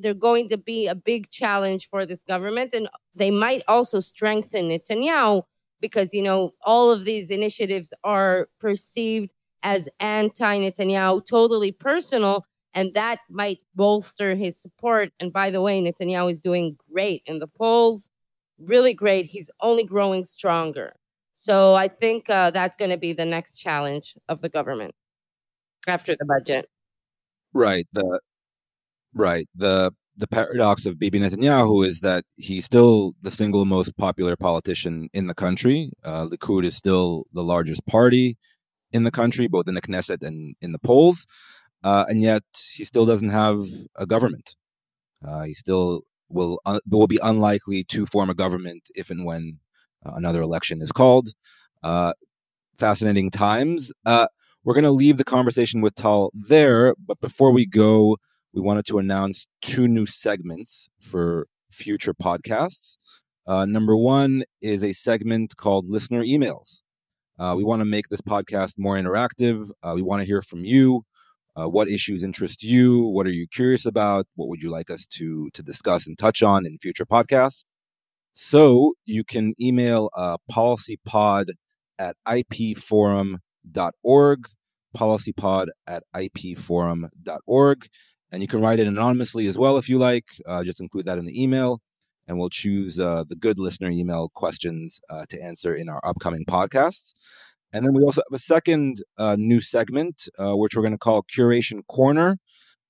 they're going to be a big challenge for this government. And they might also strengthen Netanyahu because, you know, all of these initiatives are perceived as anti-Netanyahu, totally personal. And that might bolster his support. And by the way, Netanyahu is doing great in the polls, really great. He's only growing stronger. So I think uh, that's going to be the next challenge of the government after the budget. Right. The right. The the paradox of Bibi Netanyahu is that he's still the single most popular politician in the country. Uh, Likud is still the largest party in the country, both in the Knesset and in the polls. Uh, and yet he still doesn't have a government. Uh, he still will uh, will be unlikely to form a government if and when uh, another election is called. Uh, fascinating times. Uh, we're going to leave the conversation with Tal there. But before we go, we wanted to announce two new segments for future podcasts. Uh, number one is a segment called Listener Emails. Uh, we want to make this podcast more interactive. Uh, we want to hear from you. Uh, what issues interest you? What are you curious about? What would you like us to to discuss and touch on in future podcasts? So you can email uh, policypod at I P forum dot org, policypod at I P forum dot org. And you can write it anonymously as well if you like. Uh, just include that in the email, and we'll choose uh, the good listener email questions uh, to answer in our upcoming podcasts. And then we also have a second uh, new segment, uh, which we're going to call Curation Corner.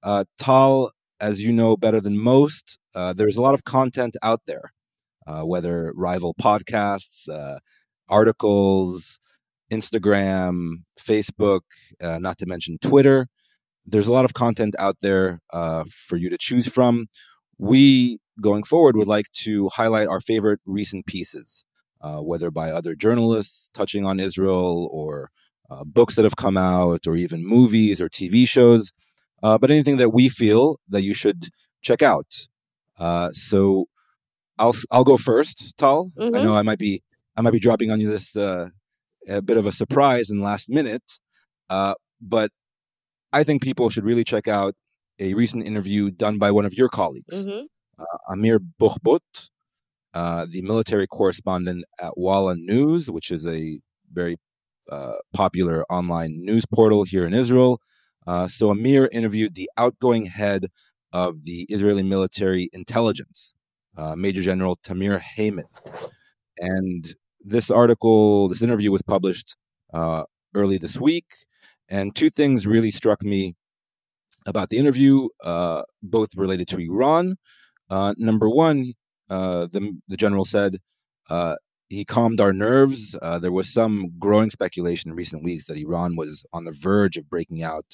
Uh, Tal, as you know better than most, uh, there's a lot of content out there, uh, whether rival podcasts, uh, articles, Instagram, Facebook, uh, not to mention Twitter. There's a lot of content out there uh, for you to choose from. We, going forward, would like to highlight our favorite recent pieces. Uh, whether by other journalists touching on Israel or uh, books that have come out or even movies or T V shows, uh, but anything that we feel that you should check out. Uh, so I'll I'll go first, Tal. Mm-hmm. I know I might be I might be dropping on you this uh, a bit of a surprise in last minute, uh, but I think people should really check out a recent interview done by one of your colleagues, mm-hmm. uh, Amir Buchbut. Uh, the military correspondent at Walla News, which is a very uh, popular online news portal here in Israel. Uh, so Amir interviewed the outgoing head of the Israeli military intelligence, uh, Major General Tamir Hayman. And this article, this interview was published uh, early this week. And two things really struck me about the interview, uh, both related to Iran. Uh, number one, Uh, the, the general said uh, he calmed our nerves. Uh, there was some growing speculation in recent weeks that Iran was on the verge of breaking out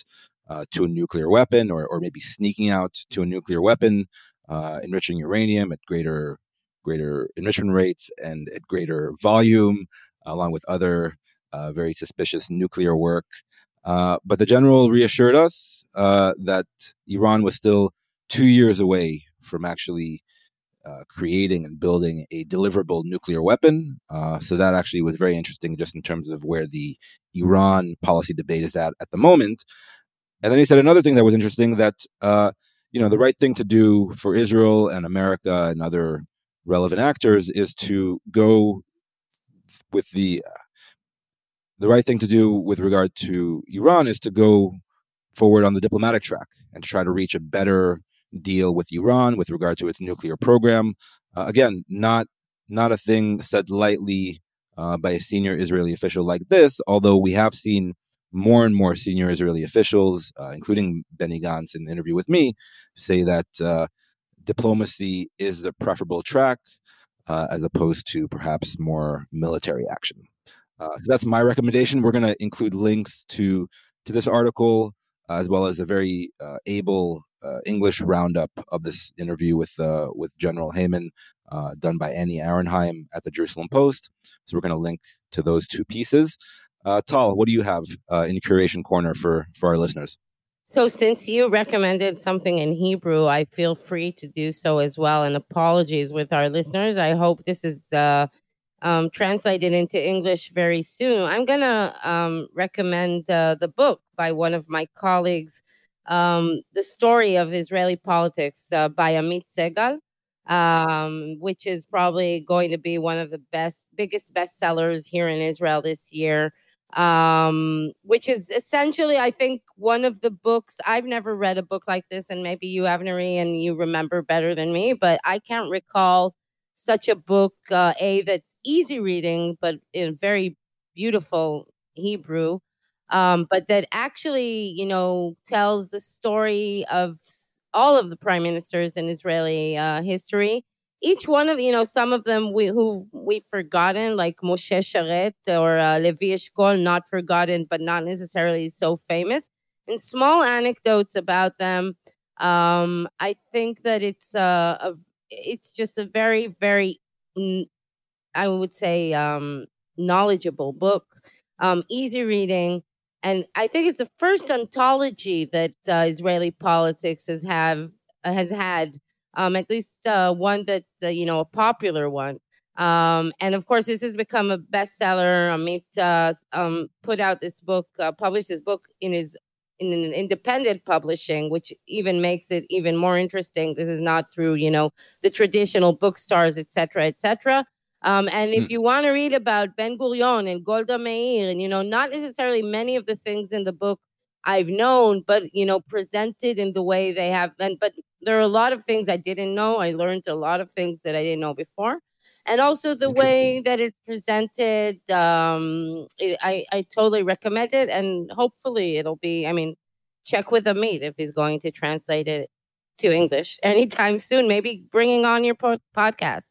uh, to a nuclear weapon or, or maybe sneaking out to a nuclear weapon, uh, enriching uranium at greater greater enrichment rates and at greater volume, along with other uh, very suspicious nuclear work. Uh, but the general reassured us uh, that Iran was still two years away from actually Uh, creating and building a deliverable nuclear weapon. Uh, so that actually was very interesting just in terms of where the Iran policy debate is at at the moment. And then he said another thing that was interesting, that, uh, you know, the right thing to do for Israel and America and other relevant actors is to go with the, uh, the right thing to do with regard to Iran is to go forward on the diplomatic track and to try to reach a better deal with Iran with regard to its nuclear program. Uh, again, not not a thing said lightly uh, by a senior Israeli official like this, although we have seen more and more senior Israeli officials, uh, including Benny Gantz in an interview with me, say that uh, diplomacy is the preferable track uh, as opposed to perhaps more military action. Uh, so that's my recommendation. We're going to include links to, to this article uh, as well as a very uh, able Uh, English roundup of this interview with uh, with General Hayman, uh, done by Annie Arenheim at the Jerusalem Post. So we're going to link to those two pieces. Uh, Tal, what do you have uh, in Curation Corner for, for our listeners? So since you recommended something in Hebrew, I feel free to do so as well. And apologies with our listeners. I hope this is uh, um, translated into English very soon. I'm going to um, recommend uh, the book by one of my colleagues, um, the story of Israeli politics uh, by Amit Segal, um, which is probably going to be one of the best, biggest bestsellers here in Israel this year, um, which is essentially, I think, one of the books. I've never read a book like this, and maybe you have, Neri, and you remember better than me, but I can't recall such a book, uh, A, that's easy reading, but in very beautiful Hebrew, um, but that actually, you know, tells the story of all of the prime ministers in Israeli uh, history. Each one of, you know, some of them we, who we've forgotten, like Moshe Sharet or uh, Levi Eshkol, not forgotten, but not necessarily so famous, and small anecdotes about them. Um, I think that it's uh, a It's just a very, very, I would say, um, knowledgeable book, um, easy reading. And I think it's the first anthology that uh, Israeli politics has have has had, um, at least uh, one that, uh, you know, a popular one. Um, and of course, this has become a bestseller. Amit uh, um, put out this book, uh, published this book in his in an independent publishing, which even makes it even more interesting. This is not through, you know, the traditional bookstores, et cetera, et cetera. Um, and mm. if you want to read about Ben-Gurion and Golda Meir and, you know, not necessarily many of the things in the book I've known, but, you know, presented in the way they have. And but there are a lot of things I didn't know. I learned a lot of things that I didn't know before. And also the way that it's presented, um, it, I, I totally recommend it. And hopefully it'll be, I mean, check with Amit if he's going to translate it to English anytime soon, maybe bringing on your po- podcast.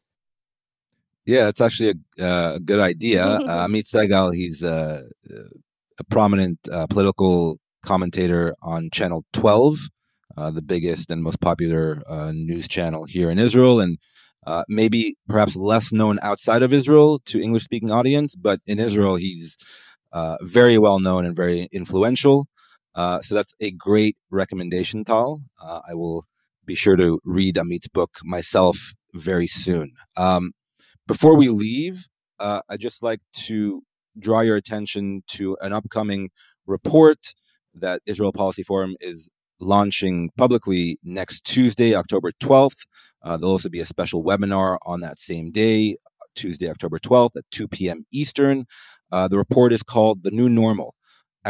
Yeah, it's actually a uh, good idea. uh, Amit Segal, he's uh, a prominent uh, political commentator on Channel twelve, uh, the biggest and most popular uh, news channel here in Israel. And Uh, maybe perhaps less known outside of Israel to English-speaking audience, but in Israel, he's uh, very well known and very influential. Uh, so that's a great recommendation, Tal. Uh, I will be sure to read Amit's book myself very soon. Um, before we leave, uh, I'd just like to draw your attention to an upcoming report that Israel Policy Forum is launching publicly next Tuesday, October twelfth. Uh, there'll also be a special webinar on that same day, Tuesday, October twelfth at two p.m. Eastern. Uh, the report is called The New Normal,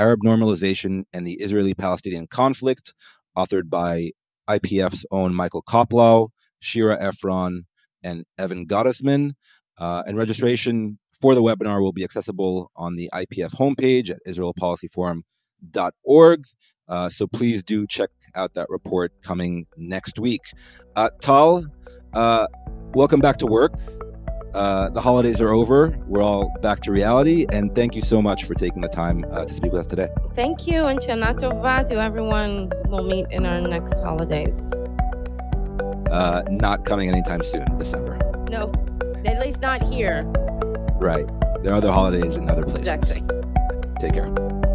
Arab Normalization and the Israeli-Palestinian Conflict, authored by I P F's own Michael Koplow, Shira Efron, and Evan Gottesman. Uh, and registration for the webinar will be accessible on the I P F homepage at israel policy forum dot org. Uh, so please do check out that report coming next week. Uh, Tal, uh, welcome back to work. Uh, the holidays are over. We're all back to reality. And thank you so much for taking the time uh, to speak with us today. Thank you. And Shana Tova to everyone. We'll meet in our next holidays. Uh, not coming anytime soon, December. No, at least not here. Right. There are other holidays in other places. Exactly. Take care.